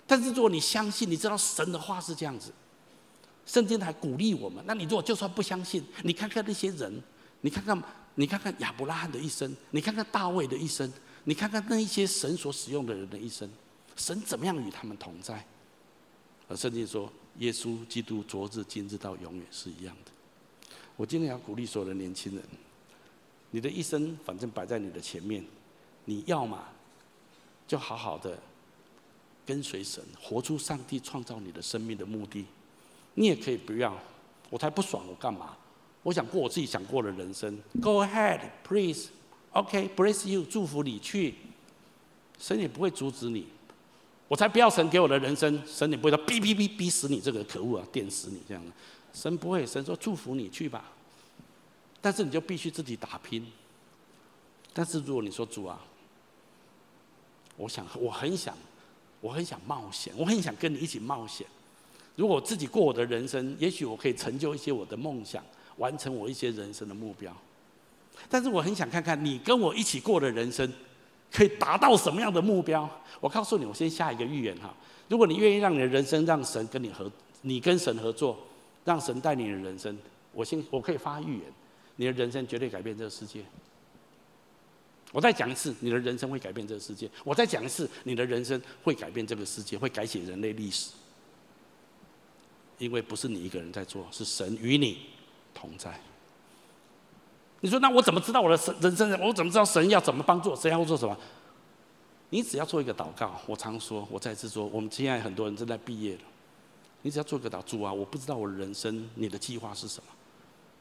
但是如果你相信，你知道神的话是这样子。圣经还鼓励我们，那你如果就算不相信，你看看那些人，你看看你看看亚伯拉罕的一生，你看看大卫的一生，你看看那一些神所使用的人的一生，神怎么样与他们同在。而圣经说，耶稣基督昨日今日到永远是一样的。我今天要鼓励所有的年轻人，你的一生反正摆在你的前面，你要嘛就好好的跟随神，活出上帝创造你的生命的目的。你也可以不要，我才不爽，我干嘛？我想过我自己想过的人生。Go ahead, please. OK, bless you. 祝福你去，神也不会阻止你。我才不要神给我的人生，神也不会说逼逼逼逼死你这个可恶啊，电死你这样的。神不会，神说祝福你去吧，但是你就必须自己打拼。但是如果你说主啊，我想，我很想，我很想冒险，我很想跟你一起冒险。如果我自己过我的人生，也许我可以成就一些我的梦想，完成我一些人生的目标。但是我很想看看你跟我一起过的人生，可以达到什么样的目标？我告诉你，我先下一个预言哈。如果你愿意让你的人生让神跟你合，你跟神合作，让神带你的人生，我先我可以发预言，你的人生绝对改变这个世界。我再讲一次，你的人生会改变这个世界。我再讲一次，你的人生会改变这个世界，会改写人类历史。因为不是你一个人在做，是神与你同在。你说那我怎么知道我的人生？我怎么知道神要怎么帮助我？神要做什么？你只要做一个祷告。我常说，我再次说，我们现在很多人正在毕业了，你只要做一个祷告，主啊，我不知道我的人生，你的计划是什么？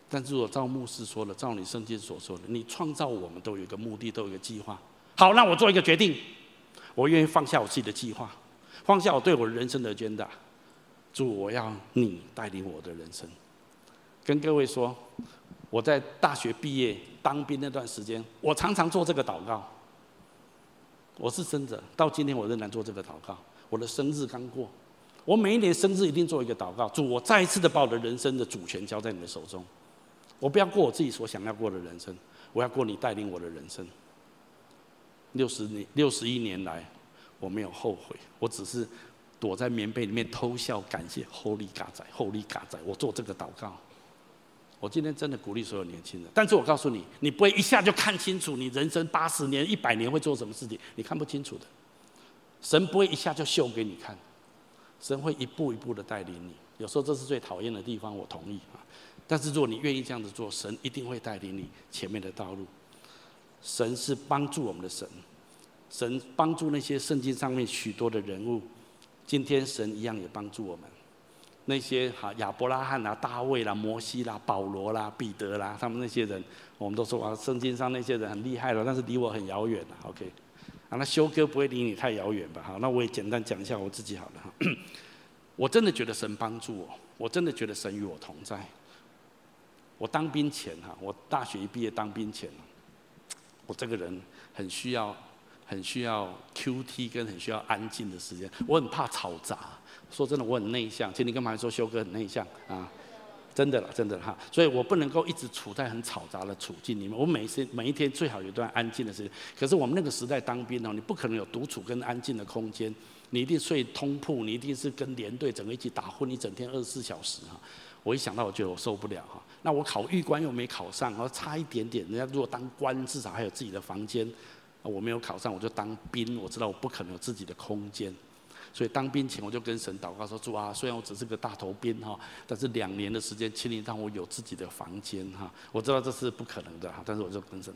但是我照牧师说了，照你圣经所说的，你创造我们都有一个目的，都有一个计划。好，那我做一个决定，我愿意放下我自己的计划，放下我对我人生的 agenda。主，我要你带领我的人生。跟各位说，我在大学毕业当兵那段时间，我常常做这个祷告。我是真的，到今天我仍然做这个祷告。我的生日刚过，我每一年生日一定做一个祷告，主，我再一次的把我的人生的主权交在你的手中，我不要过我自己所想要过的人生，我要过你带领我的人生。六十年、六十一年来，我没有后悔，我只是躲在棉被里面偷笑，感谢后力嘎仔，后力嘎仔，我做这个祷告。我今天真的鼓励所有年轻人，但是我告诉你，你不会一下就看清楚你人生八十年、一百年会做什么事情，你看不清楚的。神不会一下就秀给你看，神会一步一步的带领你。有时候这是最讨厌的地方，我同意啊。但是如果你愿意这样子做，神一定会带领你前面的道路。神是帮助我们的神，神帮助那些圣经上面许多的人物，今天神一样也帮助我们。那些哈亚伯拉罕啦、啊、大卫啦、啊、摩西啦、啊、保罗啦、啊、彼得啦、啊，他们那些人，我们都说啊，圣经上那些人很厉害了，但是离我很遥远了。OK， 啊，那修哥不会离你太遥远吧？好，那我也简单讲一下我自己好了。我真的觉得神帮助我，我真的觉得神与我同在。我当兵前哈，我大学一毕业当兵前，我这个人很需要。很需要 Q T 跟很需要安静的时间，我很怕吵杂。说真的，我很内向。今天跟朋友说修哥很内向啊，真的啦，真的哈。所以我不能够一直处在很吵杂的处境里面。我每一天每一天最好有一段安静的时间。可是我们那个时代当兵哦，你不可能有独处跟安静的空间，你一定睡通铺，你一定是跟连队整个一起打混一整天，二十四小时哈。我一想到，我觉得我受不了哈。那我考预官又没考上，然后差一点点。人家如果当官，至少还有自己的房间。我没有考上，我就当兵。我知道我不可能有自己的空间，所以当兵前我就跟神祷告说：“主啊，虽然我只是个大头兵哈，但是两年的时间，请你让我有自己的房间哈。”我知道这是不可能的哈，但是我就跟神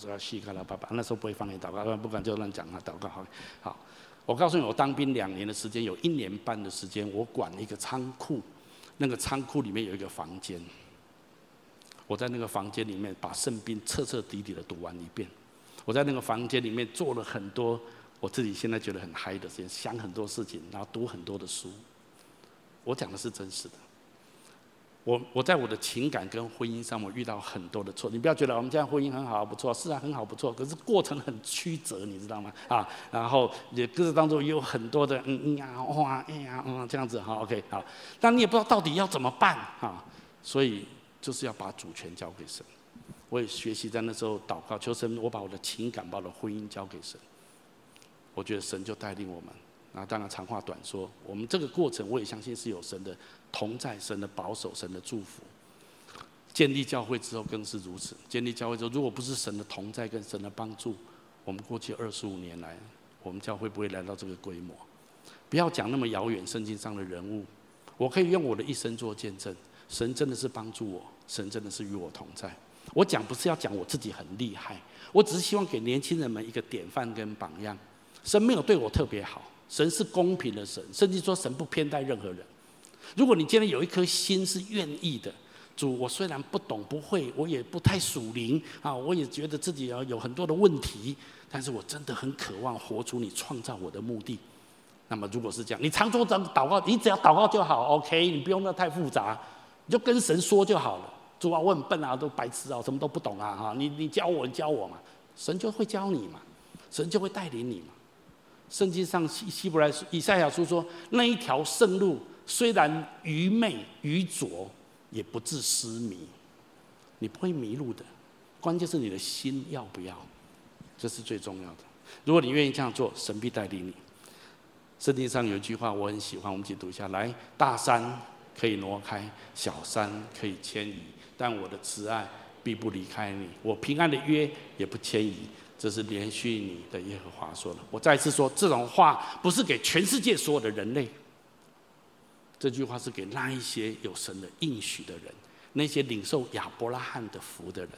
说：“细看了，爸爸。”那时候不会方言祷告，不敢就乱讲啊，祷告好。好，我告诉你，我当兵两年的时间，有一年半的时间，我管一个仓库，那个仓库里面有一个房间，我在那个房间里面把圣兵彻彻底底的读完一遍。我在那个房间里面做了很多我自己现在觉得很嗨的事情，想很多事情，然后读很多的书。我讲的是真实的。我我在我的情感跟婚姻上，我遇到很多的错。你不要觉得我们这样婚姻很好不错，是啊，很好不错，可是过程很曲折，你知道吗？啊，然后也各自当中也有很多的嗯嗯啊哇哎呀嗯这样子哈 ，OK 好，但你也不知道到底要怎么办啊，所以就是要把主权交给神。我也学习在那时候祷告求神，我把我的情感、把我的婚姻交给神。我觉得神就带领我们。那当然长话短说，我们这个过程我也相信是有神的同在、神的保守、神的祝福。建立教会之后更是如此。建立教会之后，如果不是神的同在跟神的帮助，我们过去二十五年来，我们教会不会来到这个规模。不要讲那么遥远圣经上的人物，我可以用我的一生做见证。神真的是帮助我，神真的是与我同在。我讲不是要讲我自己很厉害，我只是希望给年轻人们一个典范跟榜样。神没有对我特别好，神是公平的神，甚至说神不偏待任何人。如果你今天有一颗心是愿意的，主，我虽然不懂不会，我也不太属灵啊，我也觉得自己有很多的问题，但是我真的很渴望活出你创造我的目的。那么如果是这样，你常做祷告，你只要祷告就好 ，OK， 你不用那太复杂，你就跟神说就好了。主啊，我很笨啊，都白痴啊，什么都不懂啊！哈，你你教我，你教我嘛，神就会教你嘛，神就会带领你嘛。圣经上希希伯来书、以赛亚书说，那一条圣路虽然愚昧愚拙，也不致失迷，你不会迷路的。关键是你的心要不要，这是最重要的。如果你愿意这样做，神必带领你。圣经上有一句话我很喜欢，我们一起读一下来：大山可以挪开，小山可以迁移。但我的慈爱必不离开你，我平安的约也不迁移。这是连续你的耶和华说了。我再一次说，这种话不是给全世界所有的人类，这句话是给那一些有神的应许的人，那些领受亚伯拉罕的福的人。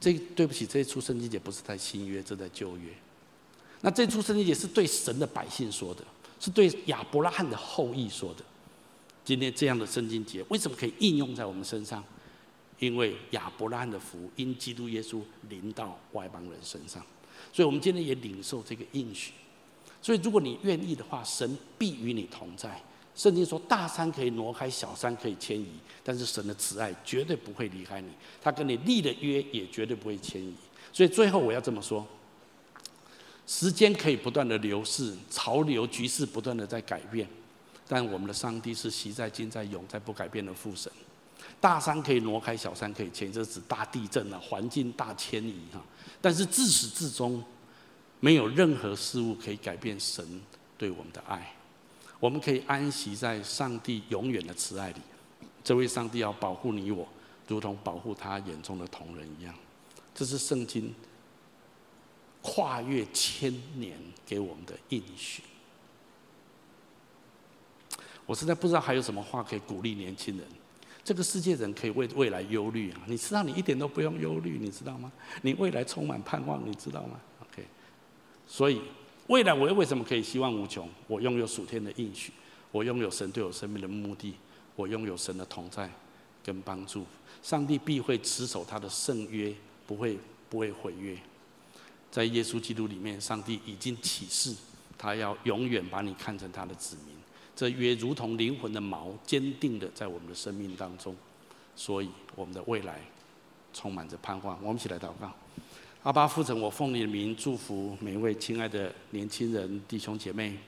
这对不起，这一出圣经节不是在新约，这在旧约。那这出圣经节是对神的百姓说的，是对亚伯拉罕的后裔说的。今天这样的圣经节为什么可以应用在我们身上？因为亚伯拉罕的福因基督耶稣临到外邦人身上，所以我们今天也领受这个应许。所以如果你愿意的话，神必与你同在，圣经说大山可以挪开，小山可以迁移，但是神的慈爱绝对不会离开你，他跟你立的约也绝对不会迁移。所以最后我要这么说，时间可以不断的流逝，潮流局势不断的在改变，但我们的上帝是昔在今在永在不改变的父神。大山可以挪开，小山可以迁移，这是指大地震啊，环境大迁移啊。但是自始至终，没有任何事物可以改变神对我们的爱。我们可以安息在上帝永远的慈爱里。这位上帝要保护你我，如同保护他眼中的瞳人一样。这是圣经跨越千年给我们的应许。我实在不知道还有什么话可以鼓励年轻人。这个世界人可以为未来忧虑啊！你知道你一点都不用忧虑，你知道吗？你未来充满盼望，你知道吗 ？OK， 所以未来我为什么可以希望无穷？我拥有属天的应许，我拥有神对我生命的目的，我拥有神的同在跟帮助。上帝必会持守他的圣约，不会不会毁约。在耶稣基督里面，上帝已经启示他要永远把你看成他的子民。这约如同灵魂的锚，坚定的在我们的生命当中，所以我们的未来充满着盼望。我们一起来祷告。阿爸父神，我奉你的名祝福每一位亲爱的年轻人弟兄姐妹。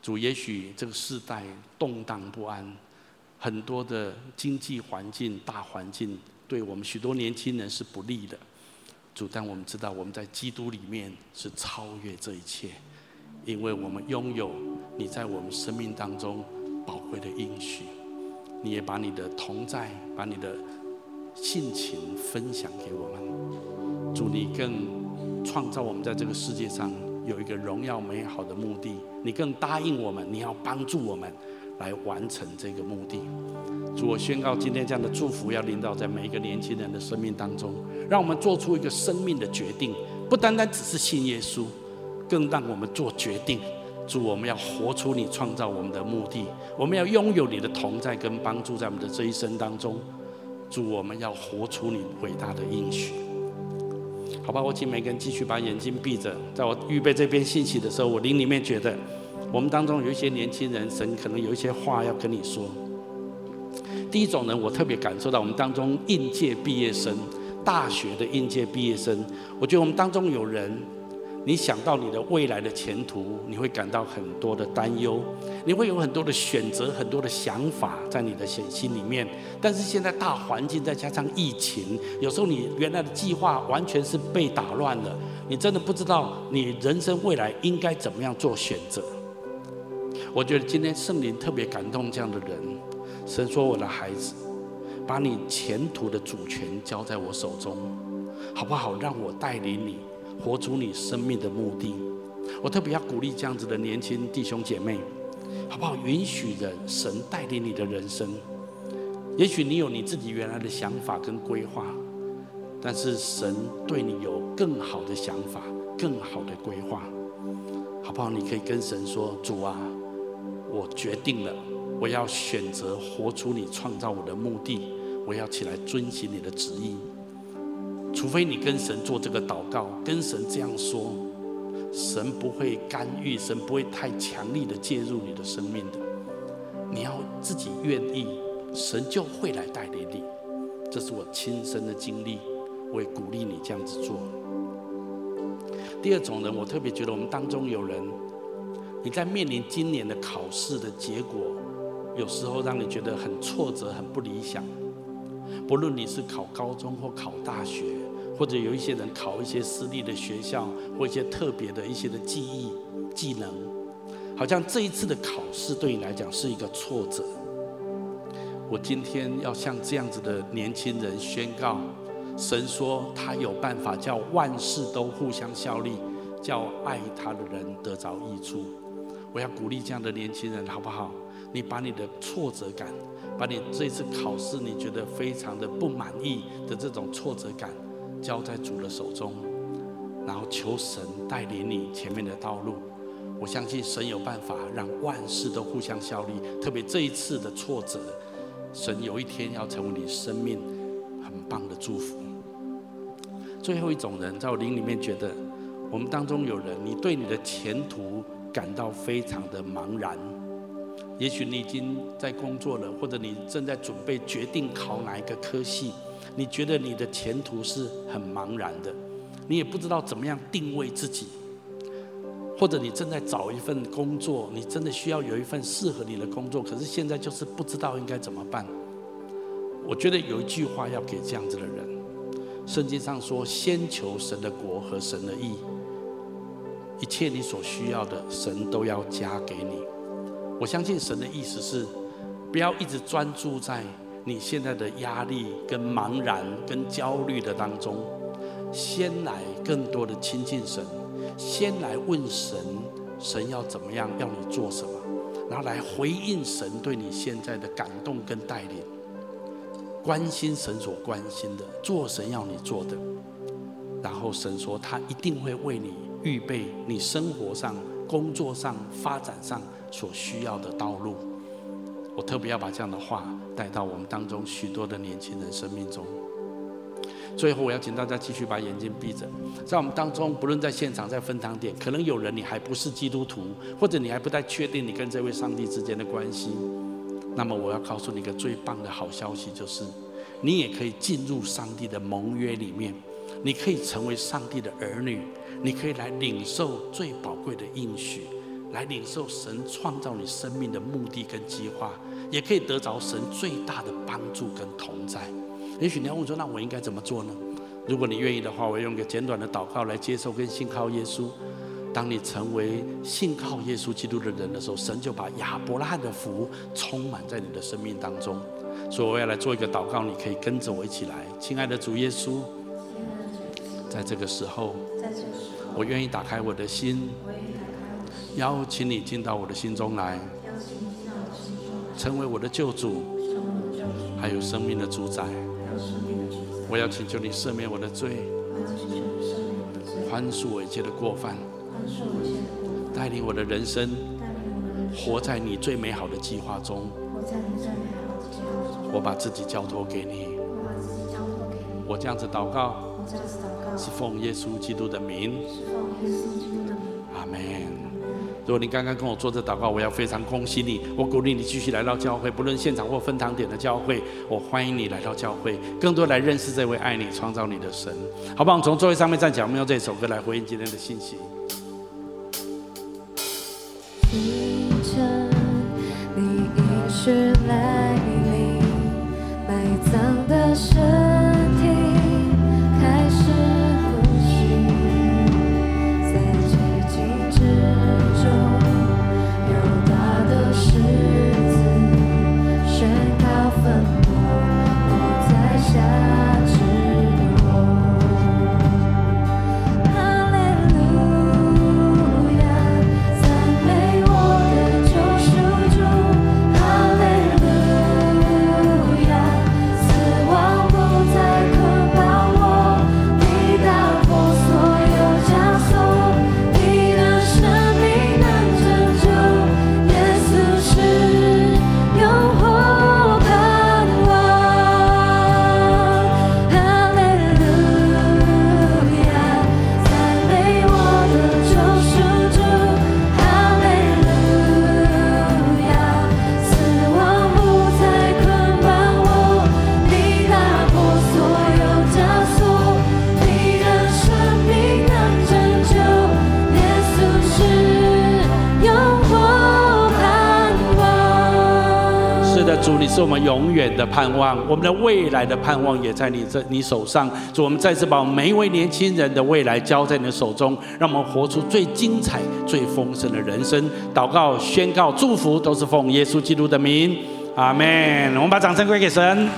主，也许这个世代动荡不安，很多的经济环境大环境对我们许多年轻人是不利的。主，但我们知道我们在基督里面是超越这一切，因为我们拥有你在我们生命当中宝贵的应许，你也把你的同在，把你的性情分享给我们。主，你更创造我们在这个世界上有一个荣耀美好的目的，你更答应我们，你要帮助我们来完成这个目的。主，我宣告今天这样的祝福要临到在每一个年轻人的生命当中，让我们做出一个生命的决定，不单单只是信耶稣，更让我们做决定。主，我们要活出你创造我们的目的，我们要拥有你的同在跟帮助在我们的这一生当中。主，我们要活出你伟大的应许。好吧，我请每个人继续把眼睛闭着。在我预备这篇信息的时候，我灵里面觉得我们当中有一些年轻人，神可能有一些话要跟你说。第一种人，我特别感受到我们当中应届毕业生，大学的应届毕业生，我觉得我们当中有人，你想到你的未来的前途，你会感到很多的担忧，你会有很多的选择，很多的想法在你的心里面。但是现在大环境再加上疫情，有时候你原来的计划完全是被打乱了，你真的不知道你人生未来应该怎么样做选择。我觉得今天圣灵特别感动这样的人，神说，我的孩子，把你前途的主权交在我手中，好不好？让我带领你活出你生命的目的。我特别要鼓励这样子的年轻弟兄姐妹，好不好？允许人神带领你的人生。也许你有你自己原来的想法跟规划，但是神对你有更好的想法，更好的规划，好不好？你可以跟神说，主啊，我决定了，我要选择活出你创造我的目的，我要起来遵行你的旨意。除非你跟神做这个祷告，跟神这样说，神不会干预，神不会太强力的介入你的生命的。你要自己愿意，神就会来带领你。这是我亲身的经历，我也鼓励你这样子做。第二种人，我特别觉得我们当中有人，你在面临今年的考试的结果，有时候让你觉得很挫折，很不理想。不论你是考高中或考大学，或者有一些人考一些私立的学校，或一些特别的一些的技艺技能，好像这一次的考试对你来讲是一个挫折。我今天要向这样子的年轻人宣告，神说他有办法叫万事都互相效力，叫爱他的人得着益处。我要鼓励这样的年轻人，好不好？你把你的挫折感，把你这次考试你觉得非常的不满意的这种挫折感，交在主的手中，然后求神带领你前面的道路。我相信神有办法让万事都互相效力，特别这一次的挫折，神有一天要成为你生命很棒的祝福。最后一种人，在我灵里面觉得我们当中有人，你对你的前途感到非常的茫然，也许你已经在工作了，或者你正在准备决定考哪一个科系，你觉得你的前途是很茫然的，你也不知道怎么样定位自己，或者你正在找一份工作，你真的需要有一份适合你的工作，可是现在就是不知道应该怎么办。我觉得有一句话要给这样子的人，圣经上说，先求神的国和神的义，一切你所需要的神都要加给你。我相信神的意思是，不要一直专注在你现在的压力跟茫然跟焦虑的当中，先来更多的亲近神，先来问神，神要怎么样，要你做什么，然后来回应神对你现在的感动跟带领，关心神所关心的，做神要你做的，然后神说他一定会为你预备你生活上、工作上、发展上所需要的道路。我特别要把这样的话带到我们当中许多的年轻人生命中。最后我要请大家继续把眼睛闭着，在我们当中，不论在现场、在分堂点，可能有人你还不是基督徒，或者你还不太确定你跟这位上帝之间的关系，那么我要告诉你一个最棒的好消息，就是你也可以进入上帝的盟约里面，你可以成为上帝的儿女，你可以来领受最宝贵的应许，来领受神创造你生命的目的跟计划，也可以得着神最大的帮助跟同在。也许你要问说，那我应该怎么做呢？如果你愿意的话，我用个简短的祷告来接受跟信靠耶稣。当你成为信靠耶稣基督的人的时候，神就把亚伯拉罕的福充满在你的生命当中。所以我要来做一个祷告，你可以跟着我一起来。亲爱的主耶稣，在这个时候，我愿意打开我的心，邀请你进到我的心中来，成为我的救主，还有生命的主宰。我要请求你赦免我的罪，宽恕我一切的过犯，带领我的人生活在你最美好的计划中。我把自己交托给你，我这样子祷告是奉耶稣基督的名，阿们。如果你刚刚跟我做这祷告，我要非常恭喜你，我鼓励你继续来到教会，不论现场或分堂点的教会，我欢迎你来到教会，更多来认识这位爱你创造你的神，好不好？我们从座位上面站起来，我们用这首歌来回应今天的信息。凭着你应许来临，埋葬的身体开始呼吸，在寂静之是我们永远的盼望，我们的未来的盼望也在你这你手上。主，我们再次把我们每一位年轻人的未来交在你的手中，让我们活出最精彩、最丰盛的人生。祷告、宣告、祝福，都是奉耶稣基督的名，阿们。我们把掌声归给神。